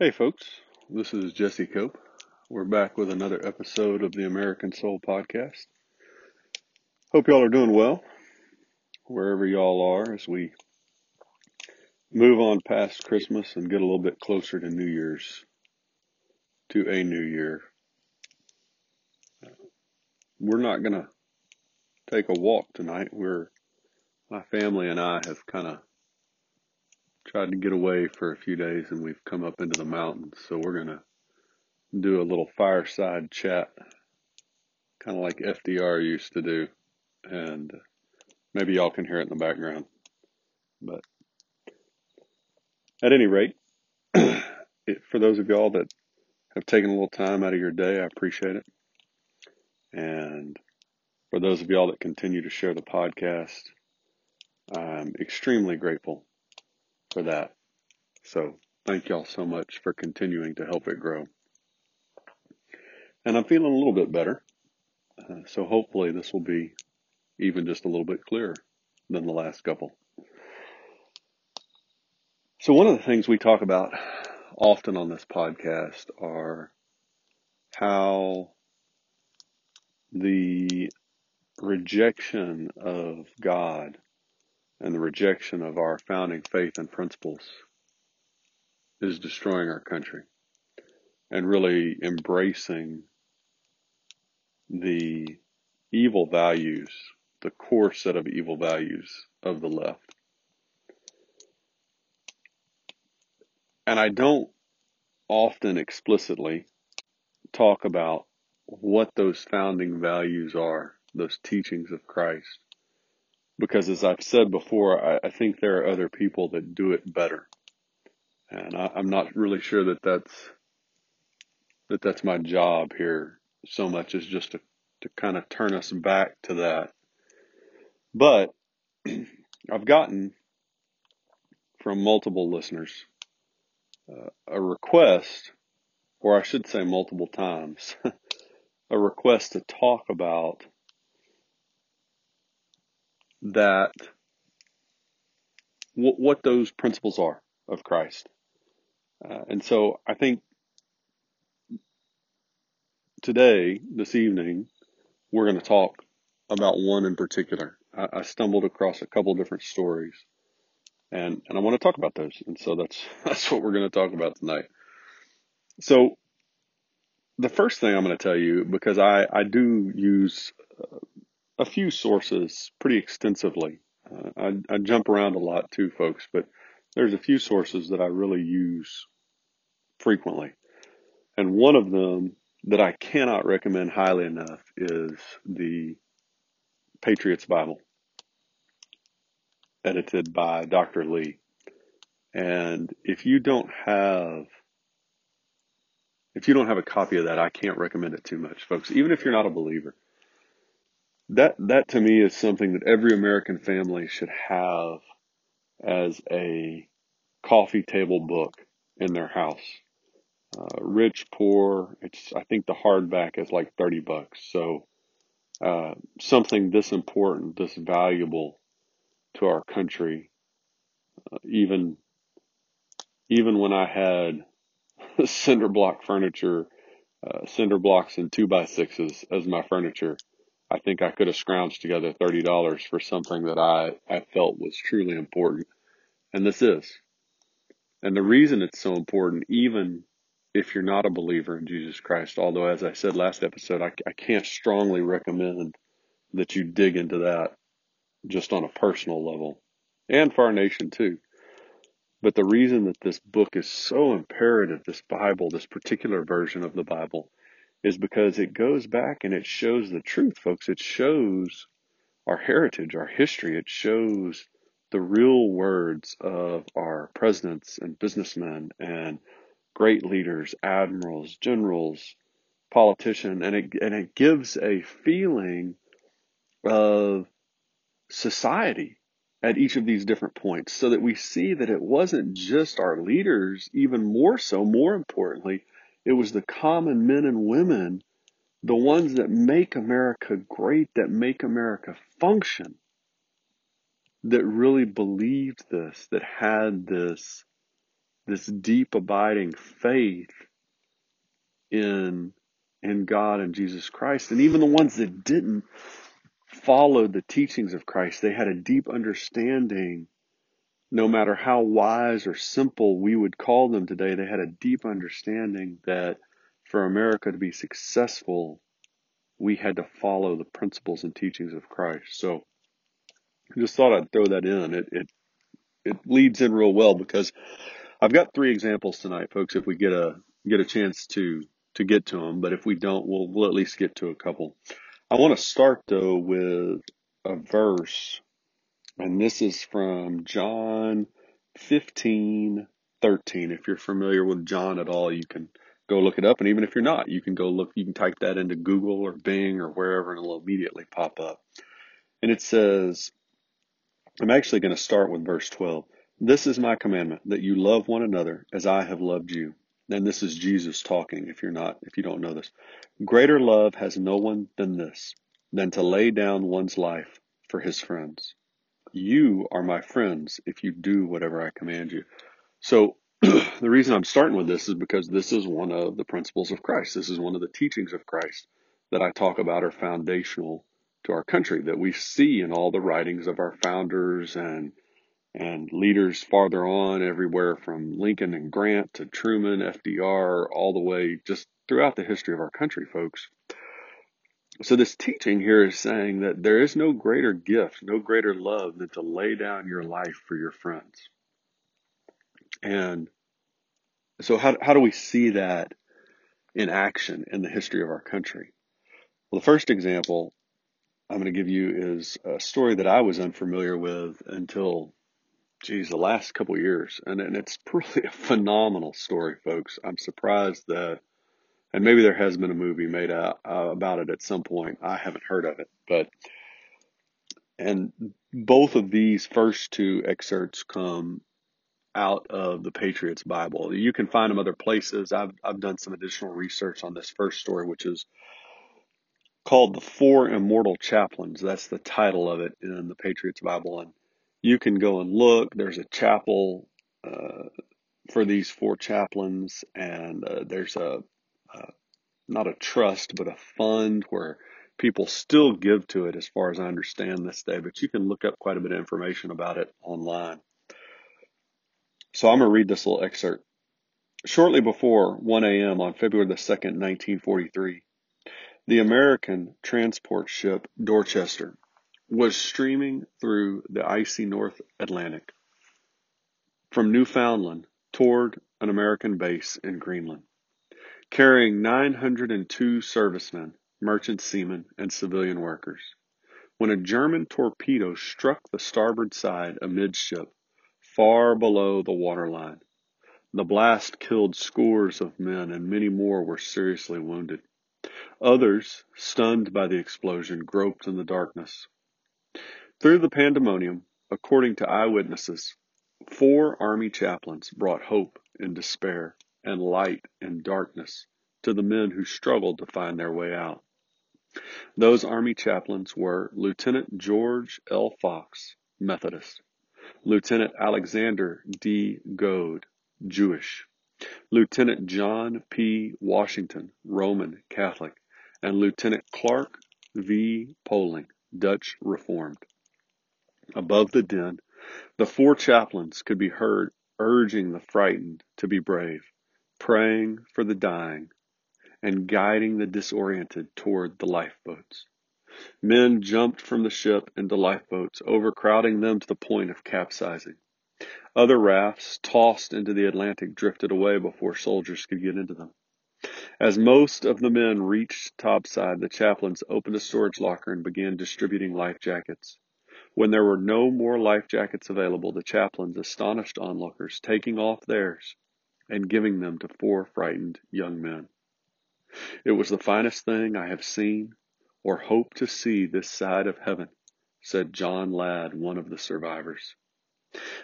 Hey folks, this is Jesse Cope. We're back with another episode of the American Soul Podcast. Hope y'all are doing well, wherever y'all are, as we move on past Christmas and get a little bit closer to New Year's, to a new year. We're not going to take a walk tonight. My family and I have kind of tried to get away for a few days, and we've come up into the mountains, so we're going to do a little fireside chat, kind of like FDR used to do, and maybe y'all can hear it in the background. But at any rate, for those of y'all that have taken a little time out of your day, I appreciate it. And for those of y'all that continue to share the podcast, I'm extremely grateful for that. So thank y'all so much for continuing to help it grow. And I'm feeling a little bit better. So hopefully this will be even just a little bit clearer than the last couple. So one of the things we talk about often on this podcast are how the rejection of God and the rejection of our founding faith and principles is destroying our country, and really embracing the evil values, the core set of evil values of the left. And I don't often explicitly talk about what those founding values are, those teachings of Christ, because as I've said before, I think there are other people that do it better. And I'm not really sure that's my job here so much as just to kind of turn us back to that. But I've gotten from multiple listeners a request, or I should say multiple times, a request to talk about that, what those principles are of Christ. And so I think today, this evening, we're going to talk about one in particular. I stumbled across a couple different stories, and I want to talk about those. And so that's what we're going to talk about tonight. So the first thing I'm going to tell you, because I do use a few sources pretty extensively. I jump around a lot too, folks, but there's a few sources that I really use frequently. And one of them that I cannot recommend highly enough is the Patriots Bible, edited by Dr. Lee. And if you don't have a copy of that, I can't recommend it too much, folks, even if you're not a believer. That to me is something that every American family should have as a coffee table book in their house. Rich, poor, I think the hardback is like $30. So something this important, this valuable to our country, even when I had cinder block furniture, cinder blocks and 2x6s as my furniture, I think I could have scrounged together $30 for something that I felt was truly important. And this is. And the reason it's so important, even if you're not a believer in Jesus Christ, although as I said last episode, I can't strongly recommend that you dig into that just on a personal level, and for our nation too. But the reason that this book is so imperative, this Bible, this particular version of the Bible, is because it goes back and it shows the truth, folks. It shows our heritage, our history. It shows the real words of our presidents and businessmen and great leaders, admirals, generals, politicians, and it gives a feeling of society at each of these different points, so that we see that it wasn't just our leaders, even more so, more importantly, it was the common men and women, the ones that make America great, that make America function, that really believed this, that had this this deep abiding faith in God and Jesus Christ. And even the ones that didn't followed the teachings of Christ. They had a deep understanding, no matter how wise or simple we would call them today, they had a deep understanding that for America to be successful, we had to follow the principles and teachings of Christ. So I just thought I'd throw that in. It leads in real well, because I've got three examples tonight, folks, if we get a chance to get to them. But if we don't, we'll at least get to a couple. I want to start, though, with a verse, and this is from John 15:13. If you're familiar with John at all, you can go look it up. And even if you're not, you can go look. You can type that into Google or Bing or wherever, and it'll immediately pop up. And it says, I'm actually going to start with verse 12. This is my commandment, that you love one another as I have loved you. And this is Jesus talking, if you don't know this. Greater love has no one than this, than to lay down one's life for his friends. You are my friends if you do whatever I command you. So the reason I'm starting with this is because this is one of the principles of Christ. This is one of the teachings of Christ that I talk about are foundational to our country, that we see in all the writings of our founders and leaders farther on, everywhere from Lincoln and Grant to Truman, FDR, all the way just throughout the history of our country, folks. So this teaching here is saying that there is no greater gift, no greater love than to lay down your life for your friends. And so how do we see that in action in the history of our country? Well, the first example I'm going to give you is a story that I was unfamiliar with until the last couple of years. And it's really a phenomenal story, folks. I'm surprised that, and maybe there has been a movie made about it at some point. I haven't heard of it, and both of these first two excerpts come out of the Patriots Bible. You can find them other places. I've done some additional research on this first story, which is called The Four Immortal Chaplains. That's the title of it in the Patriots Bible. And you can go and look. There's a chapel for these four chaplains, and there's a not a trust, but a fund where people still give to it, as far as I understand this day. But you can look up quite a bit of information about it online. So I'm going to read this little excerpt. Shortly before 1 a.m. on February the 2nd, 1943, the American transport ship Dorchester was streaming through the icy North Atlantic from Newfoundland toward an American base in Greenland, carrying 902 servicemen, merchant seamen, and civilian workers, when a German torpedo struck the starboard side amidship, far below the waterline. The blast killed scores of men, and many more were seriously wounded. Others, stunned by the explosion, groped in the darkness. Through the pandemonium, according to eyewitnesses, four Army chaplains brought hope in despair and light in darkness to the men who struggled to find their way out. Those Army chaplains were Lieutenant George L. Fox, Methodist; Lieutenant Alexander D. Goode, Jewish; Lieutenant John P. Washington, Roman Catholic; and Lieutenant Clark V. Poling, Dutch Reformed. Above the din, the four chaplains could be heard urging the frightened to be brave, praying for the dying, and guiding the disoriented toward the lifeboats. Men jumped from the ship into lifeboats, overcrowding them to the point of capsizing. Other rafts tossed into the Atlantic drifted away before soldiers could get into them. As most of the men reached topside, the chaplains opened a storage locker and began distributing life jackets. When there were no more life jackets available, the chaplains astonished onlookers, taking off theirs and giving them to four frightened young men. It was the finest thing I have seen or hope to see this side of heaven, said John Ladd, one of the survivors.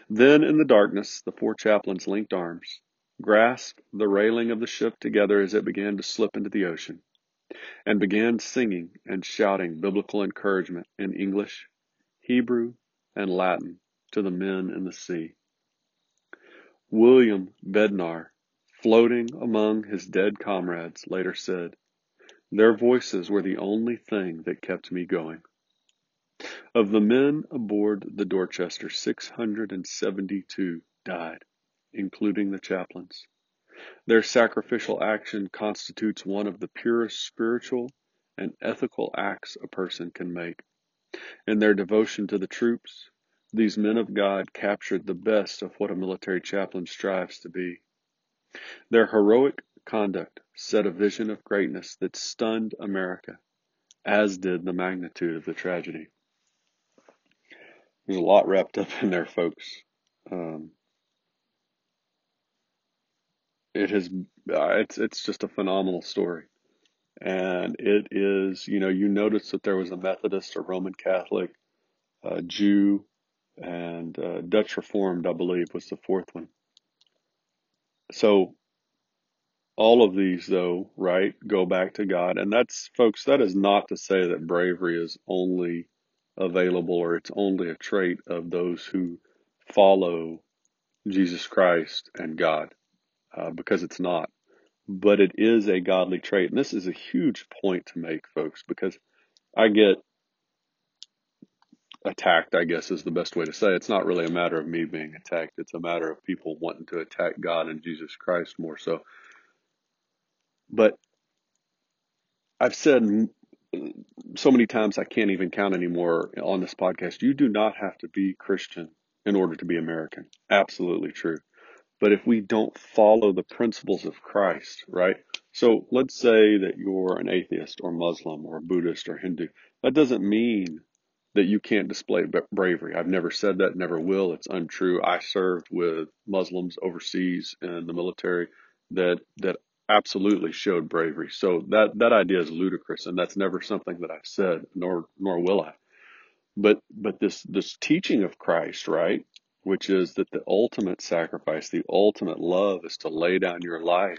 Then in the darkness, the four chaplains linked arms, grasped the railing of the ship together as it began to slip into the ocean, and began singing and shouting biblical encouragement in English, Hebrew, and Latin to the men in the sea. William Bednar, floating among his dead comrades, later said, "Their voices were the only thing that kept me going." Of the men aboard the Dorchester, 672 died, including the chaplains. Their sacrificial action constitutes one of the purest spiritual and ethical acts a person can make. In their devotion to the troops, these men of God captured the best of what a military chaplain strives to be. Their heroic conduct set a vision of greatness that stunned America, as did the magnitude of the tragedy. There's a lot wrapped up in there, folks. It's just a phenomenal story. And it is, you notice that there was a Methodist, a Roman Catholic, a Jew, and Dutch Reformed, I believe, was the fourth one. So all of these, though, right, go back to God. And that's, folks, that is not to say that bravery is only available or it's only a trait of those who follow Jesus Christ and God, because it's not. But it is a godly trait. And this is a huge point to make, folks, because I get attacked, I guess is the best way to say it. It's not really a matter of me being attacked. It's a matter of people wanting to attack God and Jesus Christ more so. But I've said so many times I can't even count anymore on this podcast, you do not have to be Christian in order to be American. Absolutely true. But if we don't follow the principles of Christ, right? So let's say that you're an atheist or Muslim or Buddhist or Hindu. That doesn't mean that you can't display bravery. I've never said that, never will. It's untrue. I served with Muslims overseas in the military that absolutely showed bravery. So that idea is ludicrous, and that's never something that I've said, nor will I. But this teaching of Christ, right, which is that the ultimate sacrifice, the ultimate love is to lay down your life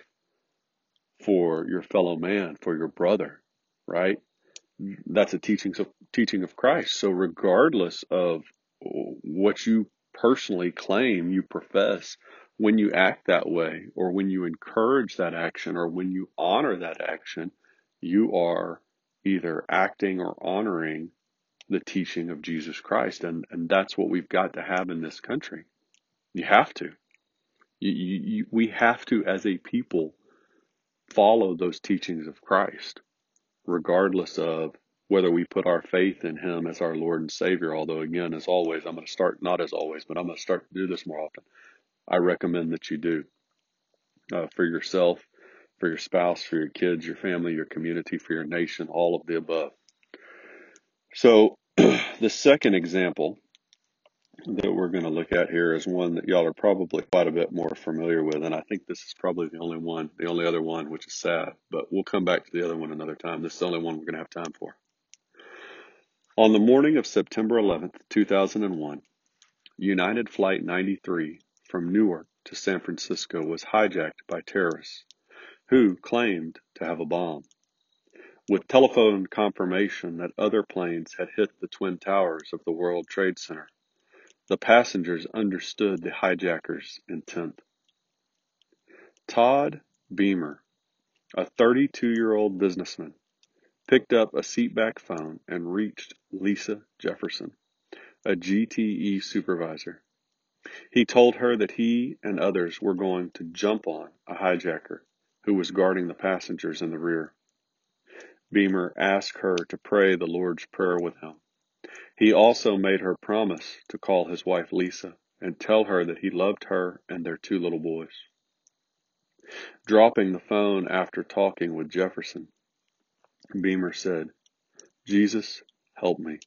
for your fellow man, for your brother, right? That's a teaching of Christ. So regardless of what you personally claim, you profess, when you act that way, or when you encourage that action, or when you honor that action, you are either acting or honoring the teaching of Jesus Christ. And that's what we've got to have in this country. You have to. We have to, as a people, follow those teachings of Christ, regardless of whether we put our faith in him as our Lord and Savior. Although, again, as always, I'm going to start, not as always, but I'm going to start to do this more often. I recommend that you do for yourself, for your spouse, for your kids, your family, your community, for your nation, all of the above. So the second example that we're going to look at here is one that y'all are probably quite a bit more familiar with. And I think this is probably the only other one, which is sad, but we'll come back to the other one another time. This is the only one we're going to have time for. On the morning of September 11th, 2001, United Flight 93 from Newark to San Francisco was hijacked by terrorists who claimed to have a bomb. With telephone confirmation that other planes had hit the Twin Towers of the World Trade Center, the passengers understood the hijackers' intent. Todd Beamer, a 32-year-old businessman, picked up a seatback phone and reached Lisa Jefferson, a GTE supervisor. He told her that he and others were going to jump on a hijacker who was guarding the passengers in the rear. Beamer asked her to pray the Lord's Prayer with him. He also made her promise to call his wife Lisa and tell her that he loved her and their two little boys. Dropping the phone after talking with Jefferson, Beamer said, "Jesus, help me."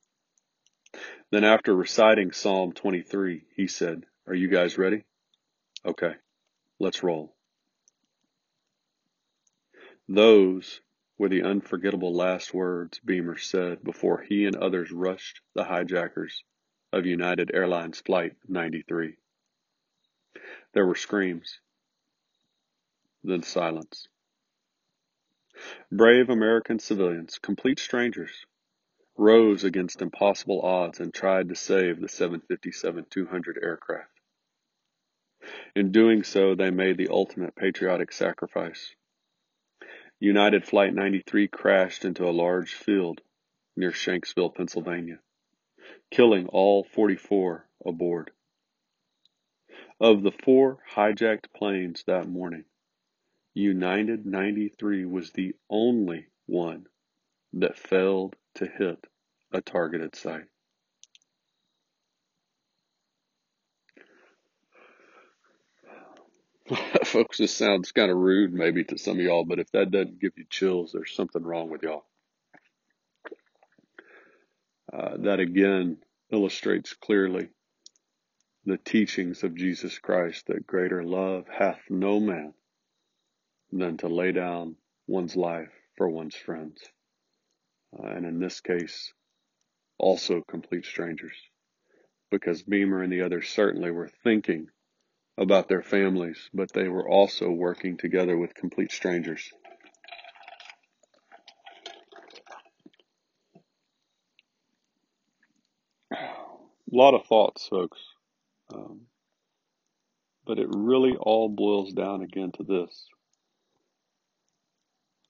Then after reciting Psalm 23, he said, "Are you guys ready? Okay, let's roll." Those were the unforgettable last words Beamer said before he and others rushed the hijackers of United Airlines Flight 93. There were screams, then silence. Brave American civilians, complete strangers, rose against impossible odds and tried to save the 757-200 aircraft. In doing so, they made the ultimate patriotic sacrifice. United Flight 93 crashed into a large field near Shanksville, Pennsylvania, killing all 44 aboard. Of the four hijacked planes that morning, United 93 was the only one that failed to hit a targeted site. Folks, this sounds kind of rude maybe to some of y'all, but if that doesn't give you chills, there's something wrong with y'all. That again illustrates clearly the teachings of Jesus Christ, that greater love hath no man than to lay down one's life for one's friends. And in this case, also complete strangers, because Beamer and the others certainly were thinking about their families, but they were also working together with complete strangers. A lot of thoughts, folks. But it really all boils down again to this.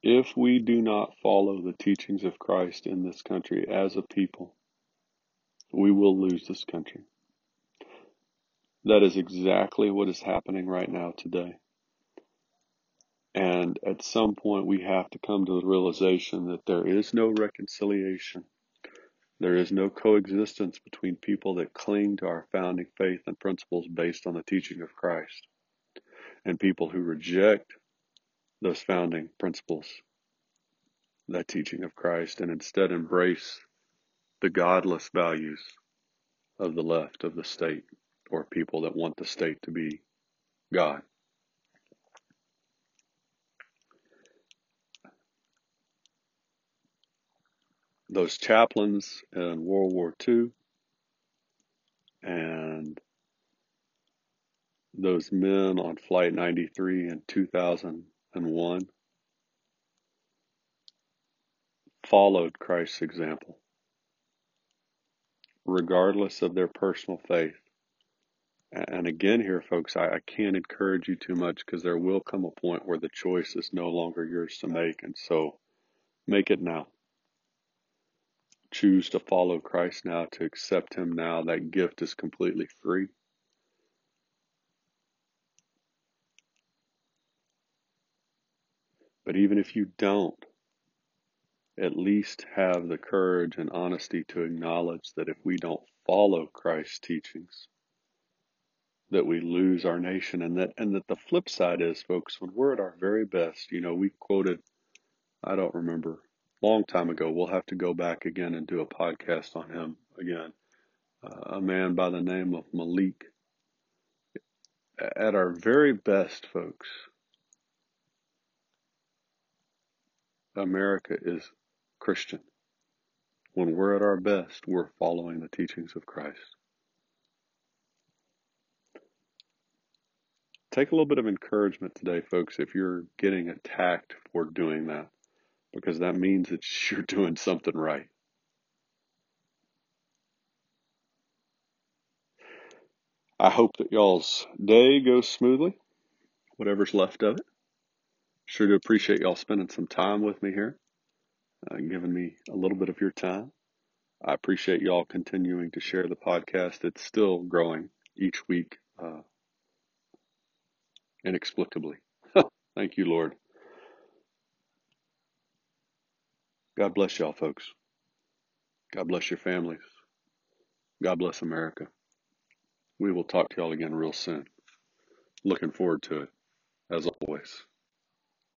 If we do not follow the teachings of Christ in this country as a people, we will lose this country. That is exactly what is happening right now today. And at some point we have to come to the realization that there is no reconciliation. There is no coexistence between people that cling to our founding faith and principles based on the teaching of Christ and people who reject those founding principles, that teaching of Christ, and instead embrace the godless values of the left, of the state, or people that want the state to be God. Those chaplains in World War II and those men on Flight 93 in 2001 followed Christ's example. Regardless of their personal faith. And again here, folks, I can't encourage you too much, because there will come a point where the choice is no longer yours to make. And so make it now. Choose to follow Christ now, to accept him now. That gift is completely free. But even if you don't, at least have the courage and honesty to acknowledge that if we don't follow Christ's teachings, that we lose our nation. And that the flip side is, folks, when we're at our very best, we quoted, I don't remember, long time ago, we'll have to go back again and do a podcast on him again, a man by the name of Malik. At our very best, folks, America is Christian. When we're at our best, we're following the teachings of Christ. Take a little bit of encouragement today, folks, if you're getting attacked for doing that, because that means that you're doing something right. I hope that y'all's day goes smoothly, whatever's left of it. Sure do appreciate y'all spending some time with me here, giving me a little bit of your time. I appreciate y'all continuing to share the podcast. It's still growing each week. Inexplicably. Thank you, Lord. God bless y'all, folks. God bless your families. God bless America. We will talk to y'all again real soon. Looking forward to it, as always.